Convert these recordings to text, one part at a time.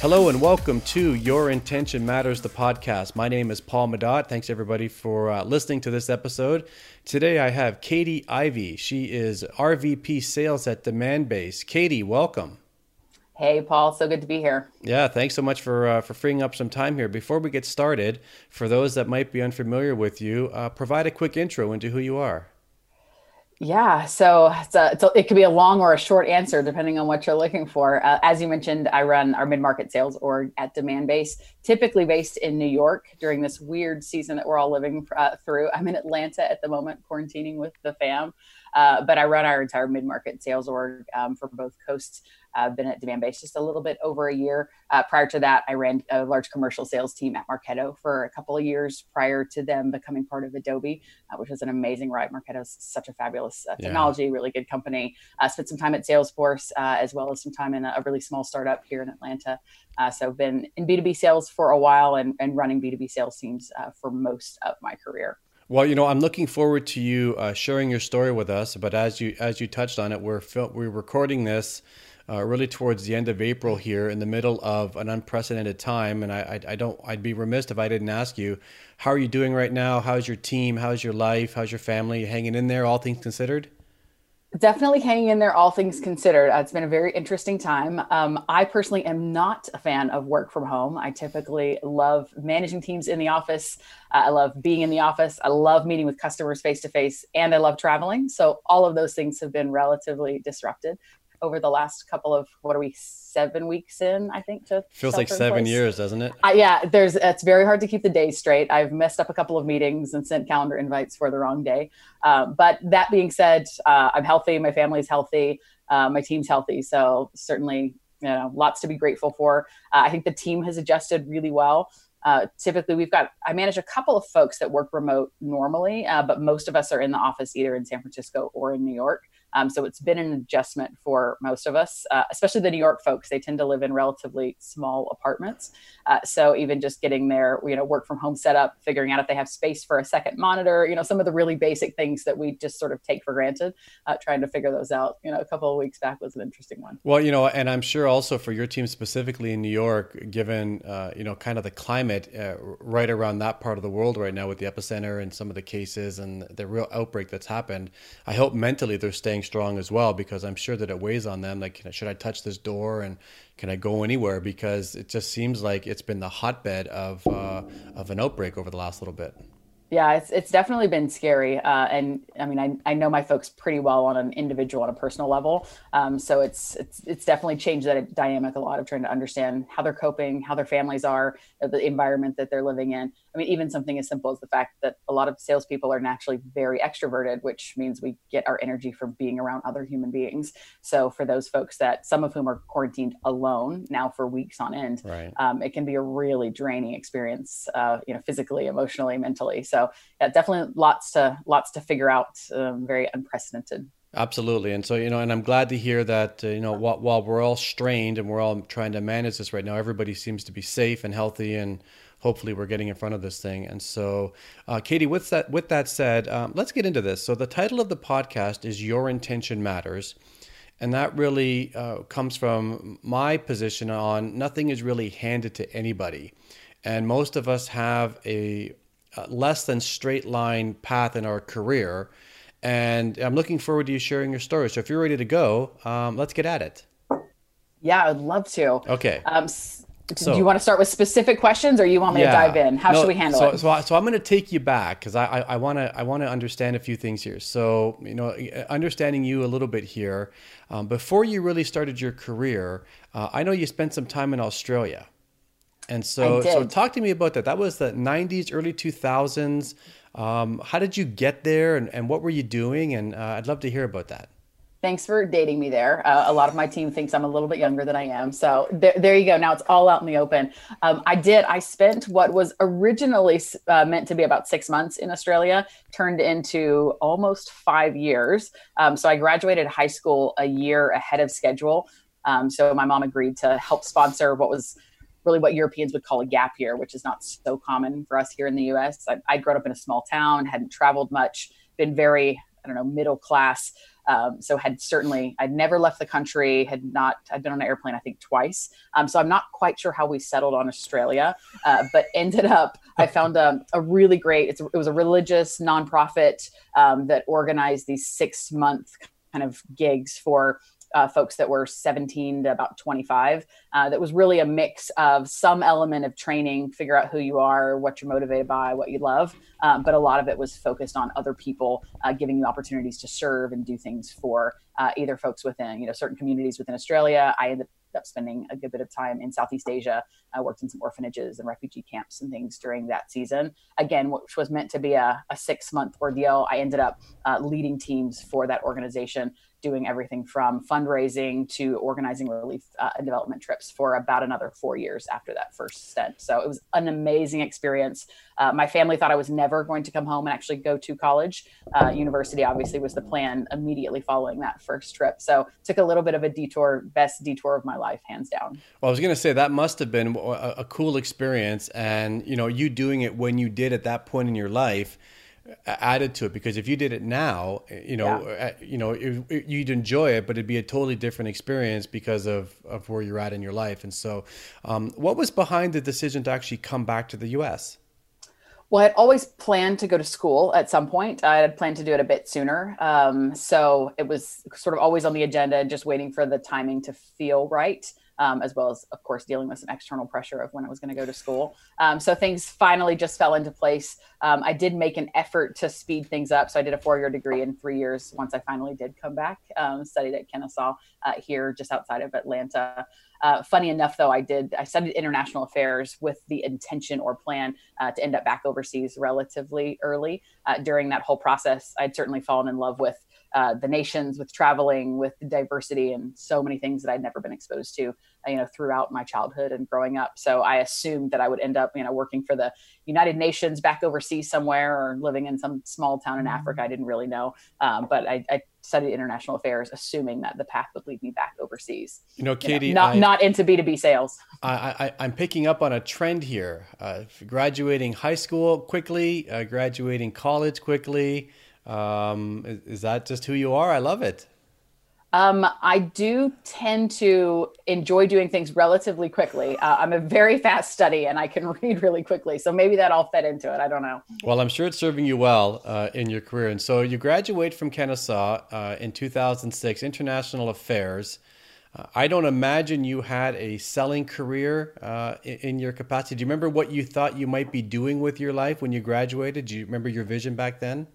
Hello and welcome to Your Intention Matters, the podcast. My name is Paul Madot. Thanks everybody for listening to this episode. Today I have Katie Ivy. She is RVP Sales at DemandBase. Katie, welcome. Hey, Paul. So good to be here. Yeah, thanks so much for freeing up some time here. Before we get started, for those that might be unfamiliar with you, provide a quick intro into who you are. Yeah, so it could be a long or a short answer depending on what you're looking for. As you mentioned, I run our mid-market sales org at DemandBase, typically based in New York during this weird season that we're all living through. I'm in Atlanta at the moment, quarantining with the fam, but I run our entire mid-market sales org for both coasts. I've been at DemandBase just a little bit over a year. Prior to that, I ran a large commercial sales team at Marketo for a couple of years prior to them becoming part of Adobe, which was an amazing ride. Marketo is such a fabulous technology, really good company. Spent some time at Salesforce as well as some time in a really small startup here in Atlanta. So been in B2B sales for a while and running B2B sales teams for most of my career. Well, you know, I'm looking forward to you sharing your story with us. But as you touched on it, we're recording this really towards the end of April here, in the middle of an unprecedented time, and I'd be remiss if I didn't ask you, how are you doing right now? How's your team? How's your life? How's your family? You hanging in there, all things considered? Definitely hanging in there, all things considered. It's been a very interesting time. I personally am not a fan of work from home. I typically love managing teams in the office. I love being in the office. I love meeting with customers face to face, and I love traveling. So all of those things have been relatively disrupted over the last couple of, 7 weeks in, I think. Feels like 7 years, doesn't it? It's very hard to keep the days straight. I've messed up a couple of meetings and sent calendar invites for the wrong day. But that being said, I'm healthy, my family's healthy, my team's healthy. So certainly, you know, lots to be grateful for. I think the team has adjusted really well. Typically, I manage a couple of folks that work remote normally, but most of us are in the office either in San Francisco or in New York. So it's been an adjustment for most of us, especially the New York folks. They tend to live in relatively small apartments. So even just getting their, work from home set up, figuring out if they have space for a second monitor, some of the really basic things that we just sort of take for granted, trying to figure those out, a couple of weeks back was an interesting one. Well, and I'm sure also for your team specifically in New York, given, kind of the climate right around that part of the world right now with the epicenter and some of the cases and the real outbreak that's happened, I hope mentally they're staying strong as well, because I'm sure that it weighs on them. Like, should I touch this door and can I go anywhere? Because it just seems like it's been the hotbed of an outbreak over the last little bit. Yeah, it's definitely been scary. And I mean, I know my folks pretty well on an individual and a personal level. So it's definitely changed that dynamic a lot of trying to understand how they're coping, how their families are, the environment that they're living in. I mean, even something as simple as the fact that a lot of salespeople are naturally very extroverted, which means we get our energy from being around other human beings. So for those folks that some of whom are quarantined alone now for weeks on end, right. It can be a really draining experience, physically, emotionally, mentally. So yeah, definitely lots to figure out, very unprecedented. Absolutely. And so, and I'm glad to hear that, while we're all strained and we're all trying to manage this right now, everybody seems to be safe and healthy, and hopefully we're getting in front of this thing. And so, Katie, with that said, let's get into this. So the title of the podcast is Your Intention Matters. And that really comes from my position on nothing is really handed to anybody. And most of us have a less than straight line path in our career. And I'm looking forward to you sharing your story. So if you're ready to go, let's get at it. Yeah, I'd love to. Okay. So, do you want to start with specific questions, or you want me to dive in? How should we handle it? So I'm going to take you back, because I want to understand a few things here. So, understanding you a little bit here, before you really started your career, I know you spent some time in Australia. And so talk to me about that. That was the 90s, early 2000s. How did you get there, and what were you doing? And I'd love to hear about that. Thanks for dating me there. A lot of my team thinks I'm a little bit younger than I am. So there you go. Now it's all out in the open. I spent what was originally meant to be about 6 months in Australia, turned into almost 5 years. So I graduated high school a year ahead of schedule. So my mom agreed to help sponsor what was really what Europeans would call a gap year, which is not so common for us here in the US. I grew up in a small town, hadn't traveled much, been very, middle class. So had certainly, I'd never left the country, I'd been on an airplane, I think twice. So I'm not quite sure how we settled on Australia, but ended up, I found a really great, it was a religious nonprofit that organized these 6-month kind of gigs for folks that were 17 to about 25. That was really a mix of some element of training, figure out who you are, what you're motivated by, what you love. But a lot of it was focused on other people, giving you opportunities to serve and do things for either folks within, certain communities within Australia. I ended up spending a good bit of time in Southeast Asia. I worked in some orphanages and refugee camps and things during that season. Again, which was meant to be a 6-month ordeal. I ended up leading teams for that organization, doing everything from fundraising to organizing relief and development trips for about another 4 years after that first stint. So it was an amazing experience. My family thought I was never going to come home and actually go to college. University obviously was the plan immediately following that first trip. So took a little bit of a detour, best detour of my life, hands down. Well, I was going to say that must have been a cool experience. And, you doing it when you did at that point in your life added to it, because if you did it now, yeah. You'd enjoy it, but it'd be a totally different experience because of where you're at in your life. And so what was behind the decision to actually come back to the U.S.? Well, I'd always planned to go to school at some point. I had planned to do it a bit sooner. So it was sort of always on the agenda, just waiting for the timing to feel right. As well as, of course, dealing with some external pressure of when I was going to go to school. So things finally just fell into place. I did make an effort to speed things up. So I did a 4-year degree in 3 years once I finally did come back, studied at Kennesaw here just outside of Atlanta. Funny enough, though, I studied international affairs with the intention or plan to end up back overseas relatively early. During that whole process, I'd certainly fallen in love with the nations, with traveling, with diversity, and so many things that I'd never been exposed to, throughout my childhood and growing up. So I assumed that I would end up, working for the United Nations back overseas somewhere or living in some small town in Africa. I didn't really know. But I studied international affairs, assuming that the path would lead me back overseas. Katie, not into B2B sales. I'm picking up on a trend here, graduating high school quickly, graduating college quickly. Is that just who you are? I love it. I do tend to enjoy doing things relatively quickly. I'm a very fast study and I can read really quickly. So maybe that all fed into it. I don't know. Well, I'm sure it's serving you well in your career. And so you graduate from Kennesaw in 2006, International Affairs. I don't imagine you had a selling career in your capacity. Do you remember what you thought you might be doing with your life when you graduated? Do you remember your vision back then?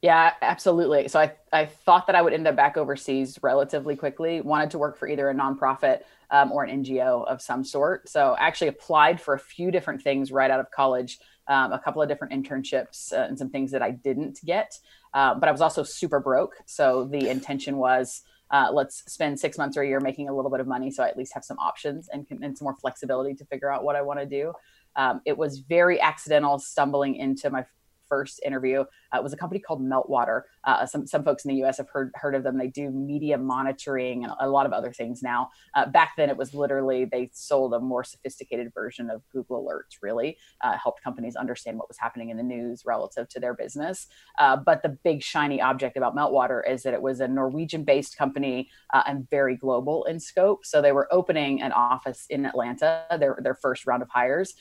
Yeah, absolutely. So I thought that I would end up back overseas relatively quickly, wanted to work for either a nonprofit or an NGO of some sort. So I actually applied for a few different things right out of college, a couple of different internships and some things that I didn't get. But I was also super broke. So the intention was, let's spend 6 months or a year making a little bit of money so I at least have some options and some more flexibility to figure out what I want to do. It was very accidental, stumbling into my first interview. It was a company called Meltwater. Some folks in the US have heard of them. They do media monitoring and a lot of other things now. Back then it was literally, they sold a more sophisticated version of Google Alerts, really, helped companies understand what was happening in the news relative to their business. But the big shiny object about Meltwater is that it was a Norwegian-based company and very global in scope. So they were opening an office in Atlanta, their first round of hires.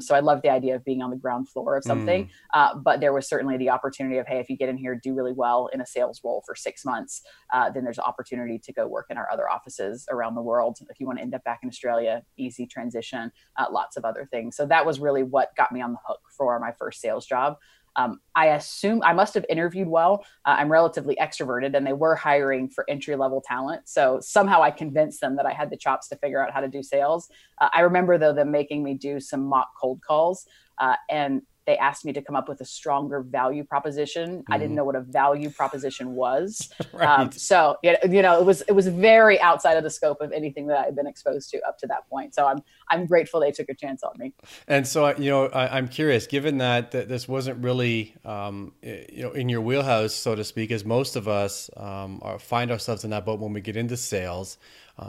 So I loved the idea of being on the ground floor of something. But there was certainly the opportunity of, hey, if you get in here, do really well in a sales role for 6 months, then there's opportunity to go work in our other offices around the world. If you want to end up back in Australia, easy transition, lots of other things. So that was really what got me on the hook for my first sales job. I assume I must have interviewed well. I'm relatively extroverted and they were hiring for entry-level talent. So somehow I convinced them that I had the chops to figure out how to do sales. I remember though, them making me do some mock cold calls and they asked me to come up with a stronger value proposition. I didn't know what a value proposition was. Right. So, it was very outside of the scope of anything that I had been exposed to up to that point. So I'm grateful they took a chance on me. And so, I'm curious, given that this wasn't really, in your wheelhouse, so to speak, as most of us find ourselves in that boat when we get into sales,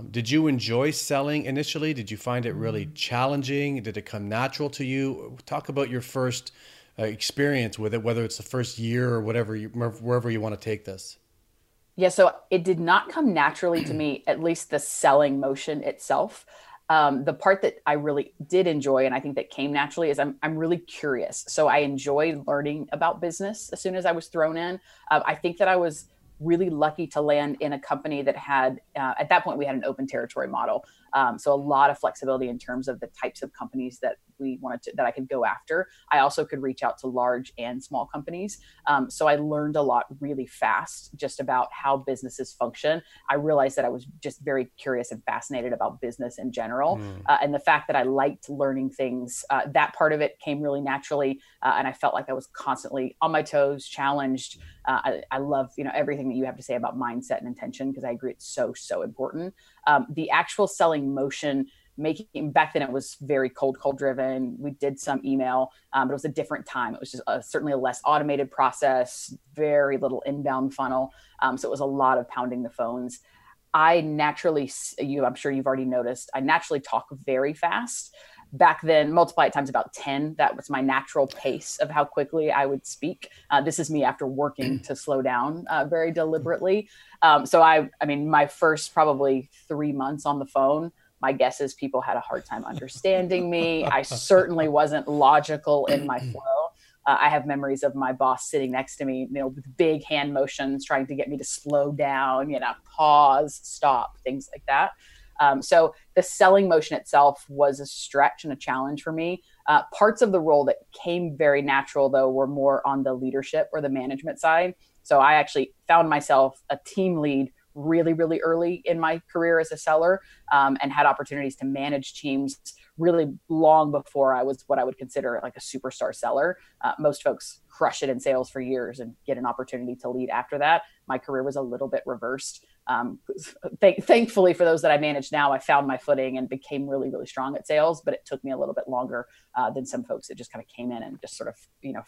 Did you enjoy selling initially? Did you find it really challenging? Did it come natural to you? Talk about your first experience with it, whether it's the first year or whatever, wherever you want to take this. Yeah, so it did not come naturally to me, at least the selling motion itself. The part that I really did enjoy, and I think that came naturally, is I'm really curious. So I enjoyed learning about business as soon as I was thrown in. I think that I was really lucky to land in a company that had, at that point, we had an open territory model. So a lot of flexibility in terms of the types of companies that we wanted to, that I could go after. I also could reach out to large and small companies. So I learned a lot really fast just about how businesses function. I realized that I was just very curious and fascinated about business in general. And the fact that I liked learning things, that part of it came really naturally. And I felt like I was constantly on my toes, challenged. I love, everything that you have to say about mindset and intention, because I agree it's so, so important. The actual selling motion, making back then it was very cold driven. We did some email, but it was a different time. It was just certainly a less automated process, very little inbound funnel. So it was a lot of pounding the phones. I naturally, I'm sure you've already noticed, I naturally talk very fast. Back then, multiply it times about 10. That was my natural pace of how quickly I would speak. This is me after working to slow down very deliberately. So my first probably 3 months on the phone, my guess is people had a hard time understanding me. I certainly wasn't logical in my flow. I have memories of my boss sitting next to me, with big hand motions, trying to get me to slow down, pause, stop, things like that. So the selling motion itself was a stretch and a challenge for me. Parts of the role that came very natural, though, were more on the leadership or the management side. So I actually found myself a team lead really, really early in my career as a seller, and had opportunities to manage teams really long before I was what I would consider like a superstar seller. Most folks crush it in sales for years and get an opportunity to lead after that. My career was a little bit reversed. Thankfully for those that I manage now, I found my footing and became really, really strong at sales, but it took me a little bit longer than some folks that just kind of came in and just sort of,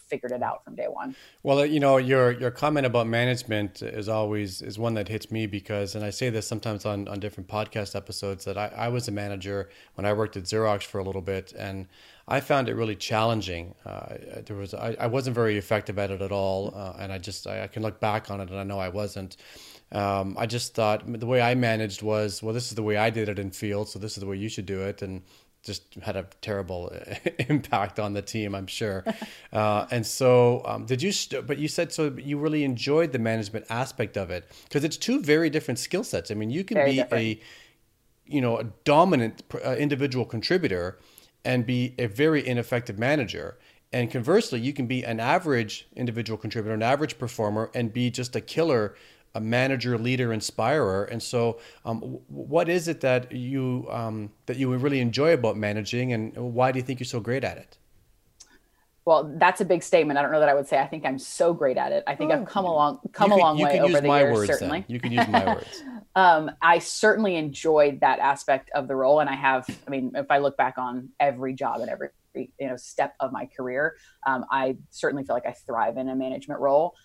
figured it out from day one. Well, your comment about management is one that hits me because, and I say this sometimes on different podcast episodes, that I was a manager when I worked at Xerox for a little bit, and I found it really challenging. I wasn't very effective at it at all. And I can look back on it and I know I wasn't. I just thought the way I managed was, well, this is the way I did it in field, so this is the way you should do it, and just had a terrible impact on the team, I'm sure. But you said so you really enjoyed the management aspect of it because it's two very different skill sets. I mean, you can be a dominant individual contributor and be a very ineffective manager. And conversely, you can be an average individual contributor, an average performer, and be just a killer, a manager, leader, inspirer. And so what is it that you really enjoy about managing, and why do you think you're so great at it? Well, that's a big statement. I don't know that I would say I think I'm so great at it. I think I've come a long way over the years, certainly. You can use my words. I certainly enjoyed that aspect of the role. And I have, if I look back on every job and every step of my career, I certainly feel like I thrive in a management role.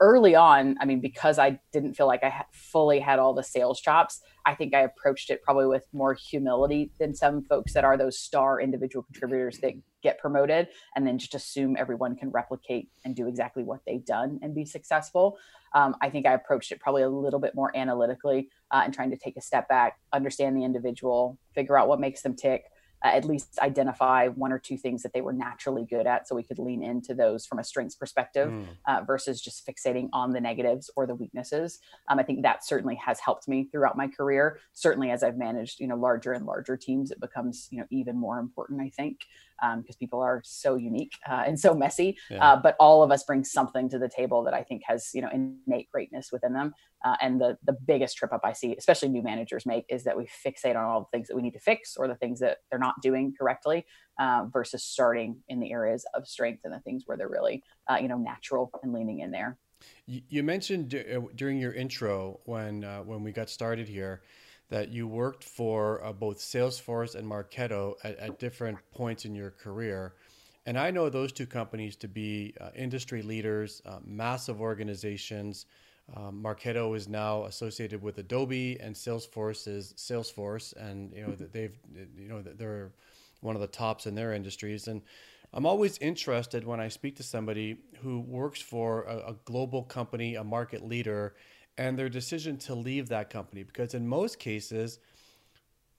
Early on, because I didn't feel like I fully had all the sales chops, I think I approached it probably with more humility than some folks that are those star individual contributors that get promoted and then just assume everyone can replicate and do exactly what they've done and be successful. I think I approached it probably a little bit more analytically and trying to take a step back, understand the individual, figure out what makes them tick, at least identify one or two things that they were naturally good at so we could lean into those from a strengths perspective versus just fixating on the negatives or the weaknesses. I think that certainly has helped me throughout my career. Certainly as I've managed, larger and larger teams, it becomes, even more important, I think, because people are so unique and so messy. Yeah. But all of us bring something to the table that I think has, innate greatness within them. And the biggest trip up I see, especially new managers make, is that we fixate on all the things that we need to fix or the things that they're not doing correctly versus starting in the areas of strength and the things where they're really, natural and leaning in there. You mentioned during your intro when we got started here that you worked for both Salesforce and Marketo at different points in your career. And I know those two companies to be industry leaders, massive organizations, Marketo is now associated with Adobe, and Salesforce is Salesforce, and they're one of the tops in their industries. And I'm always interested when I speak to somebody who works for a global company, a market leader, and their decision to leave that company, because in most cases,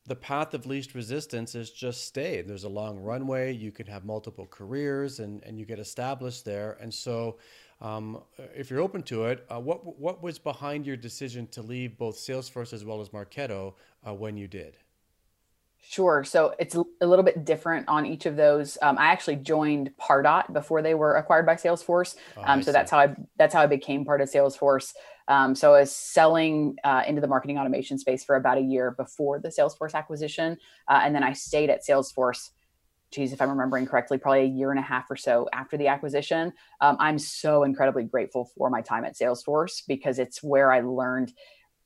the path of least resistance is just stay. There's a long runway. You can have multiple careers, and you get established there. And so, if you're open to it, what was behind your decision to leave both Salesforce as well as Marketo when you did? Sure. So it's a little bit different on each of those. I actually joined Pardot before they were acquired by Salesforce. So that's how I became part of Salesforce. So I was selling into the marketing automation space for about a year before the Salesforce acquisition. And then I stayed at Salesforce, if I'm remembering correctly, probably a year and a half or so after the acquisition. I'm so incredibly grateful for my time at Salesforce, because it's where I learned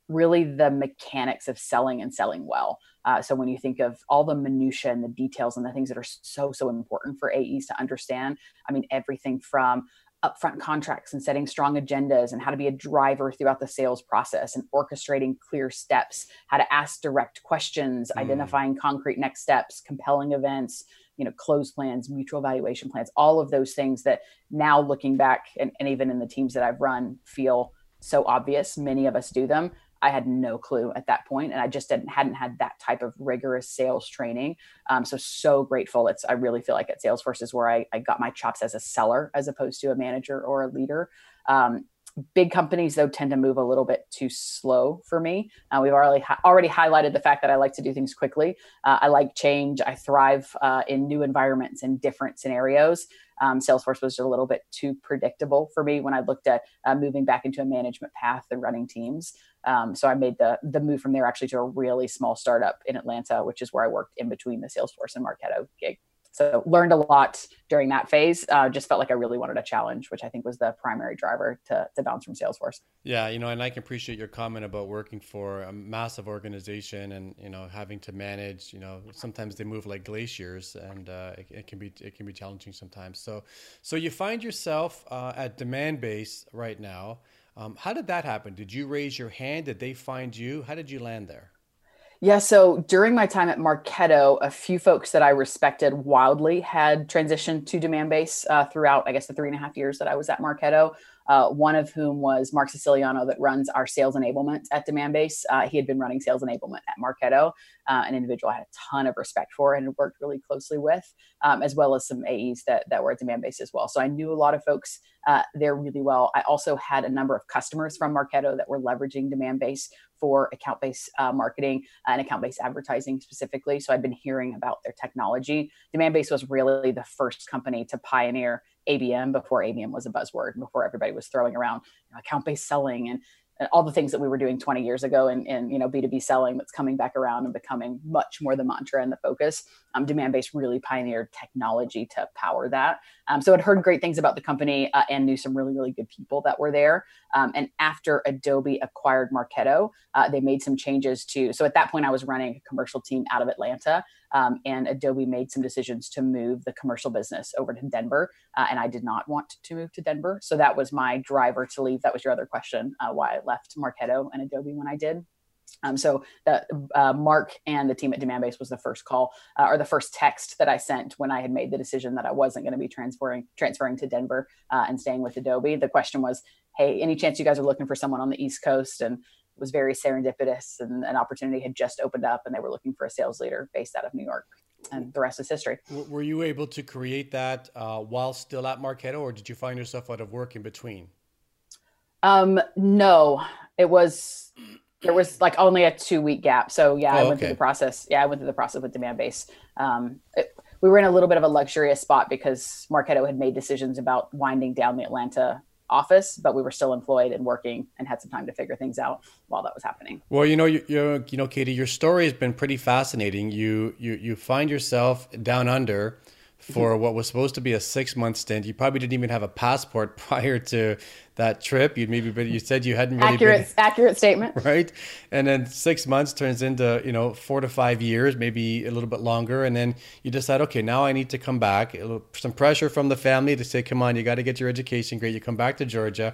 really the mechanics of selling and selling well. So when you think of all the minutia and the details and the things that are so important for AEs to understand, I mean, everything from upfront contracts and setting strong agendas and how to be a driver throughout the sales process and orchestrating clear steps, how to ask direct questions, identifying concrete next steps, compelling events, close plans, mutual valuation plans, all of those things that now looking back and even in the teams that I've run feel so obvious. Many of us do them. I had no clue at that point, and I just hadn't had that type of rigorous sales training. So grateful. I really feel like at Salesforce is where I got my chops as a seller, as opposed to a manager or a leader. Big companies though tend to move a little bit too slow for me. We've already highlighted the fact that I like to do things quickly. I like change. I thrive in new environments and different scenarios. Salesforce was a little bit too predictable for me when I looked at moving back into a management path and running teams. So I made the move from there actually to a really small startup in Atlanta, which is where I worked in between the Salesforce and Marketo gig. So learned a lot during that phase. Just felt like I really wanted a challenge, which I think was the primary driver to bounce from Salesforce. Yeah, and I can appreciate your comment about working for a massive organization and having to manage. Sometimes they move like glaciers, and it can be challenging sometimes. So you find yourself at DemandBase right now. How did that happen? Did you raise your hand? Did they find you? How did you land there? Yeah. So during my time at Marketo, a few folks that I respected wildly had transitioned to DemandBase throughout, I guess, the 3.5 years that I was at Marketo. One of whom was Mark Siciliano, that runs our sales enablement at DemandBase. He had been running sales enablement at Marketo, an individual I had a ton of respect for and worked really closely with, as well as some AEs that were at DemandBase as well. So I knew a lot of folks there really well. I also had a number of customers from Marketo that were leveraging DemandBase for account-based marketing and account-based advertising specifically. So I'd been hearing about their technology. DemandBase was really the first company to pioneer ABM before ABM was a buzzword, before everybody was throwing around account-based selling and all the things that we were doing 20 years ago and B2B selling that's coming back around and becoming much more the mantra and the focus. DemandBase really pioneered technology to power that. So I'd heard great things about the company and knew some really, really good people that were there. And after Adobe acquired Marketo, they made some changes so at that point I was running a commercial team out of Atlanta, and Adobe made some decisions to move the commercial business over to Denver. And I did not want to move to Denver. So that was my driver to leave. That was your other question, why I left Marketo and Adobe when I did. So Mark and the team at DemandBase was the first call or the first text that I sent when I had made the decision that I wasn't going to be transferring to Denver and staying with Adobe. The question was, hey, any chance you guys are looking for someone on the East Coast? And it was very serendipitous, and an opportunity had just opened up and they were looking for a sales leader based out of New York. And the rest is history. Were you able to create that while still at Marketo, or did you find yourself out of work in between? No, it was... There was like only a 2-week gap. So yeah, I went through the process. Yeah, I went through the process with DemandBase. We were in a little bit of a luxurious spot because Marketo had made decisions about winding down the Atlanta office, but we were still employed and working and had some time to figure things out while that was happening. Well, you know, Katie, your story has been pretty fascinating. You find yourself down under for what was supposed to be a 6-month stint. You probably didn't even have a passport prior to that trip. You said you hadn't really accurate statement. Right. And then 6 months turns into, 4 to 5 years, maybe a little bit longer. And then you decide, okay, now I need to come back. Some pressure from the family to say, come on, you got to get your education. Great. You come back to Georgia.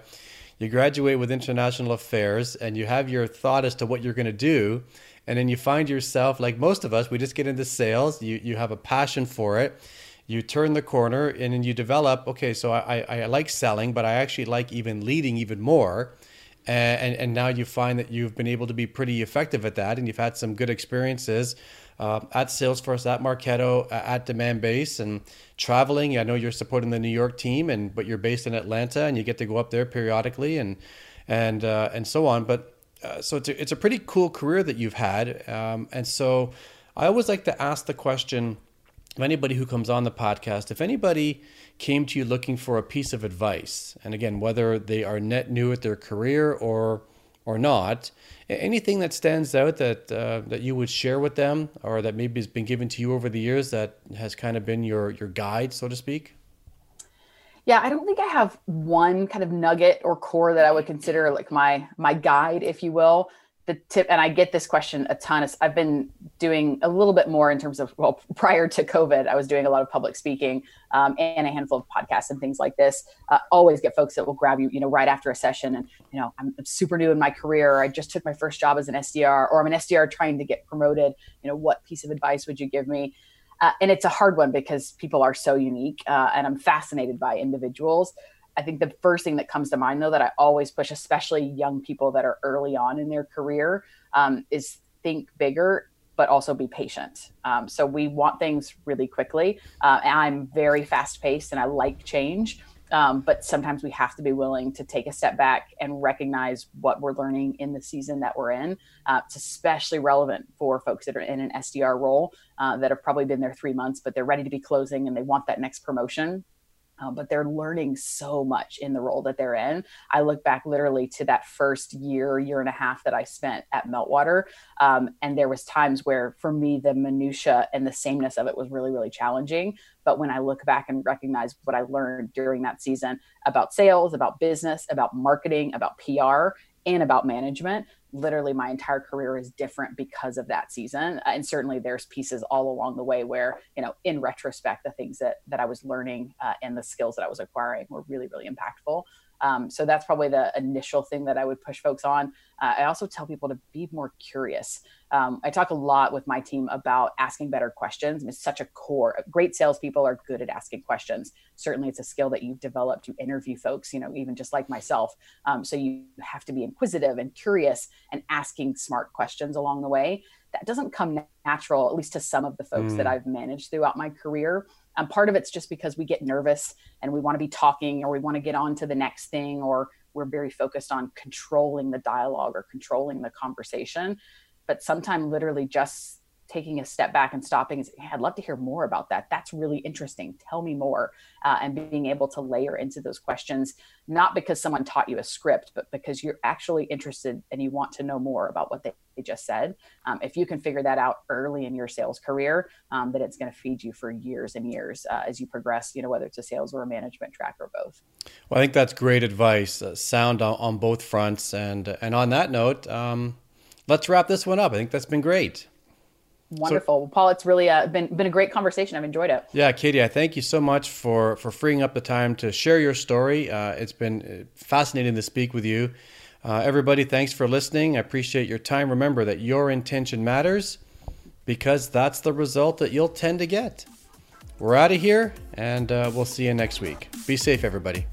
you graduate with international affairs and you have your thought as to what you're going to do. And then you find yourself, like most of us, we just get into sales. You have a passion for it. You turn the corner and then you develop, okay, so I like selling, but I actually like even leading even more. And now you find that you've been able to be pretty effective at that. And you've had some good experiences at Salesforce, at Marketo, at DemandBase, and traveling. I know you're supporting the New York team, but you're based in Atlanta, and you get to go up there periodically, and so on. But so it's a pretty cool career that you've had. And so I always like to ask the question of anybody who comes on the podcast, if anybody came to you looking for a piece of advice, and again, whether they are net new at their career or not, anything that stands out that you would share with them, or that maybe has been given to you over the years that has kind of been your guide, so to speak? Yeah, I don't think I have one kind of nugget or core that I would consider like my guide, if you will. The tip, and I get this question a ton. I've been doing a little bit more in terms of, well, prior to COVID, I was doing a lot of public speaking and a handful of podcasts and things like this. Always get folks that will grab you, right after a session, and I'm super new in my career, or I just took my first job as an SDR, or I'm an SDR trying to get promoted. What piece of advice would you give me? And it's a hard one because people are so unique, and I'm fascinated by individuals. I think the first thing that comes to mind, though, that I always push, especially young people that are early on in their career, is think bigger, but also be patient. So we want things really quickly. And I'm very fast paced and I like change. But sometimes we have to be willing to take a step back and recognize what we're learning in the season that we're in. It's especially relevant for folks that are in an SDR role that have probably been there 3 months, but they're ready to be closing and they want that next promotion. But they're learning so much in the role that they're in. I look back literally to that first year and a half that I spent at Meltwater. And there was times where for me, the minutia and the sameness of it was really, really challenging. But when I look back and recognize what I learned during that season about sales, about business, about marketing, about PR, and about management, literally my entire career is different because of that season. And certainly there's pieces all along the way where, in retrospect, the things that I was learning and the skills that I was acquiring were really, really impactful. So that's probably the initial thing that I would push folks on. I also tell people to be more curious. I talk a lot with my team about asking better questions. It's such a core. Great salespeople are good at asking questions. Certainly it's a skill that you've developed. You interview folks, even just like myself. So you have to be inquisitive and curious and asking smart questions along the way. That doesn't come natural, at least to some of the folks that I've managed throughout my career. Part of it's just because we get nervous and we want to be talking, or we want to get on to the next thing, or we're very focused on controlling the dialogue or controlling the conversation. But sometimes literally just taking a step back and stopping and saying, hey, I'd love to hear more about that. That's really interesting. Tell me more. And being able to layer into those questions, not because someone taught you a script, but because you're actually interested and you want to know more about what they just said. If you can figure that out early in your sales career, then it's going to feed you for years and years as you progress, whether it's a sales or a management track or both. Well, I think that's great advice, sound on both fronts. And on that note, let's wrap this one up. I think that's been great. Wonderful. So, well, Paul, it's really been a great conversation. I've enjoyed it. Yeah, Katie, I thank you so much for freeing up the time to share your story. It's been fascinating to speak with you. Everybody, thanks for listening. I appreciate your time. Remember that your intention matters, because that's the result that you'll tend to get. We're out of here, and we'll see you next week. Be safe, everybody.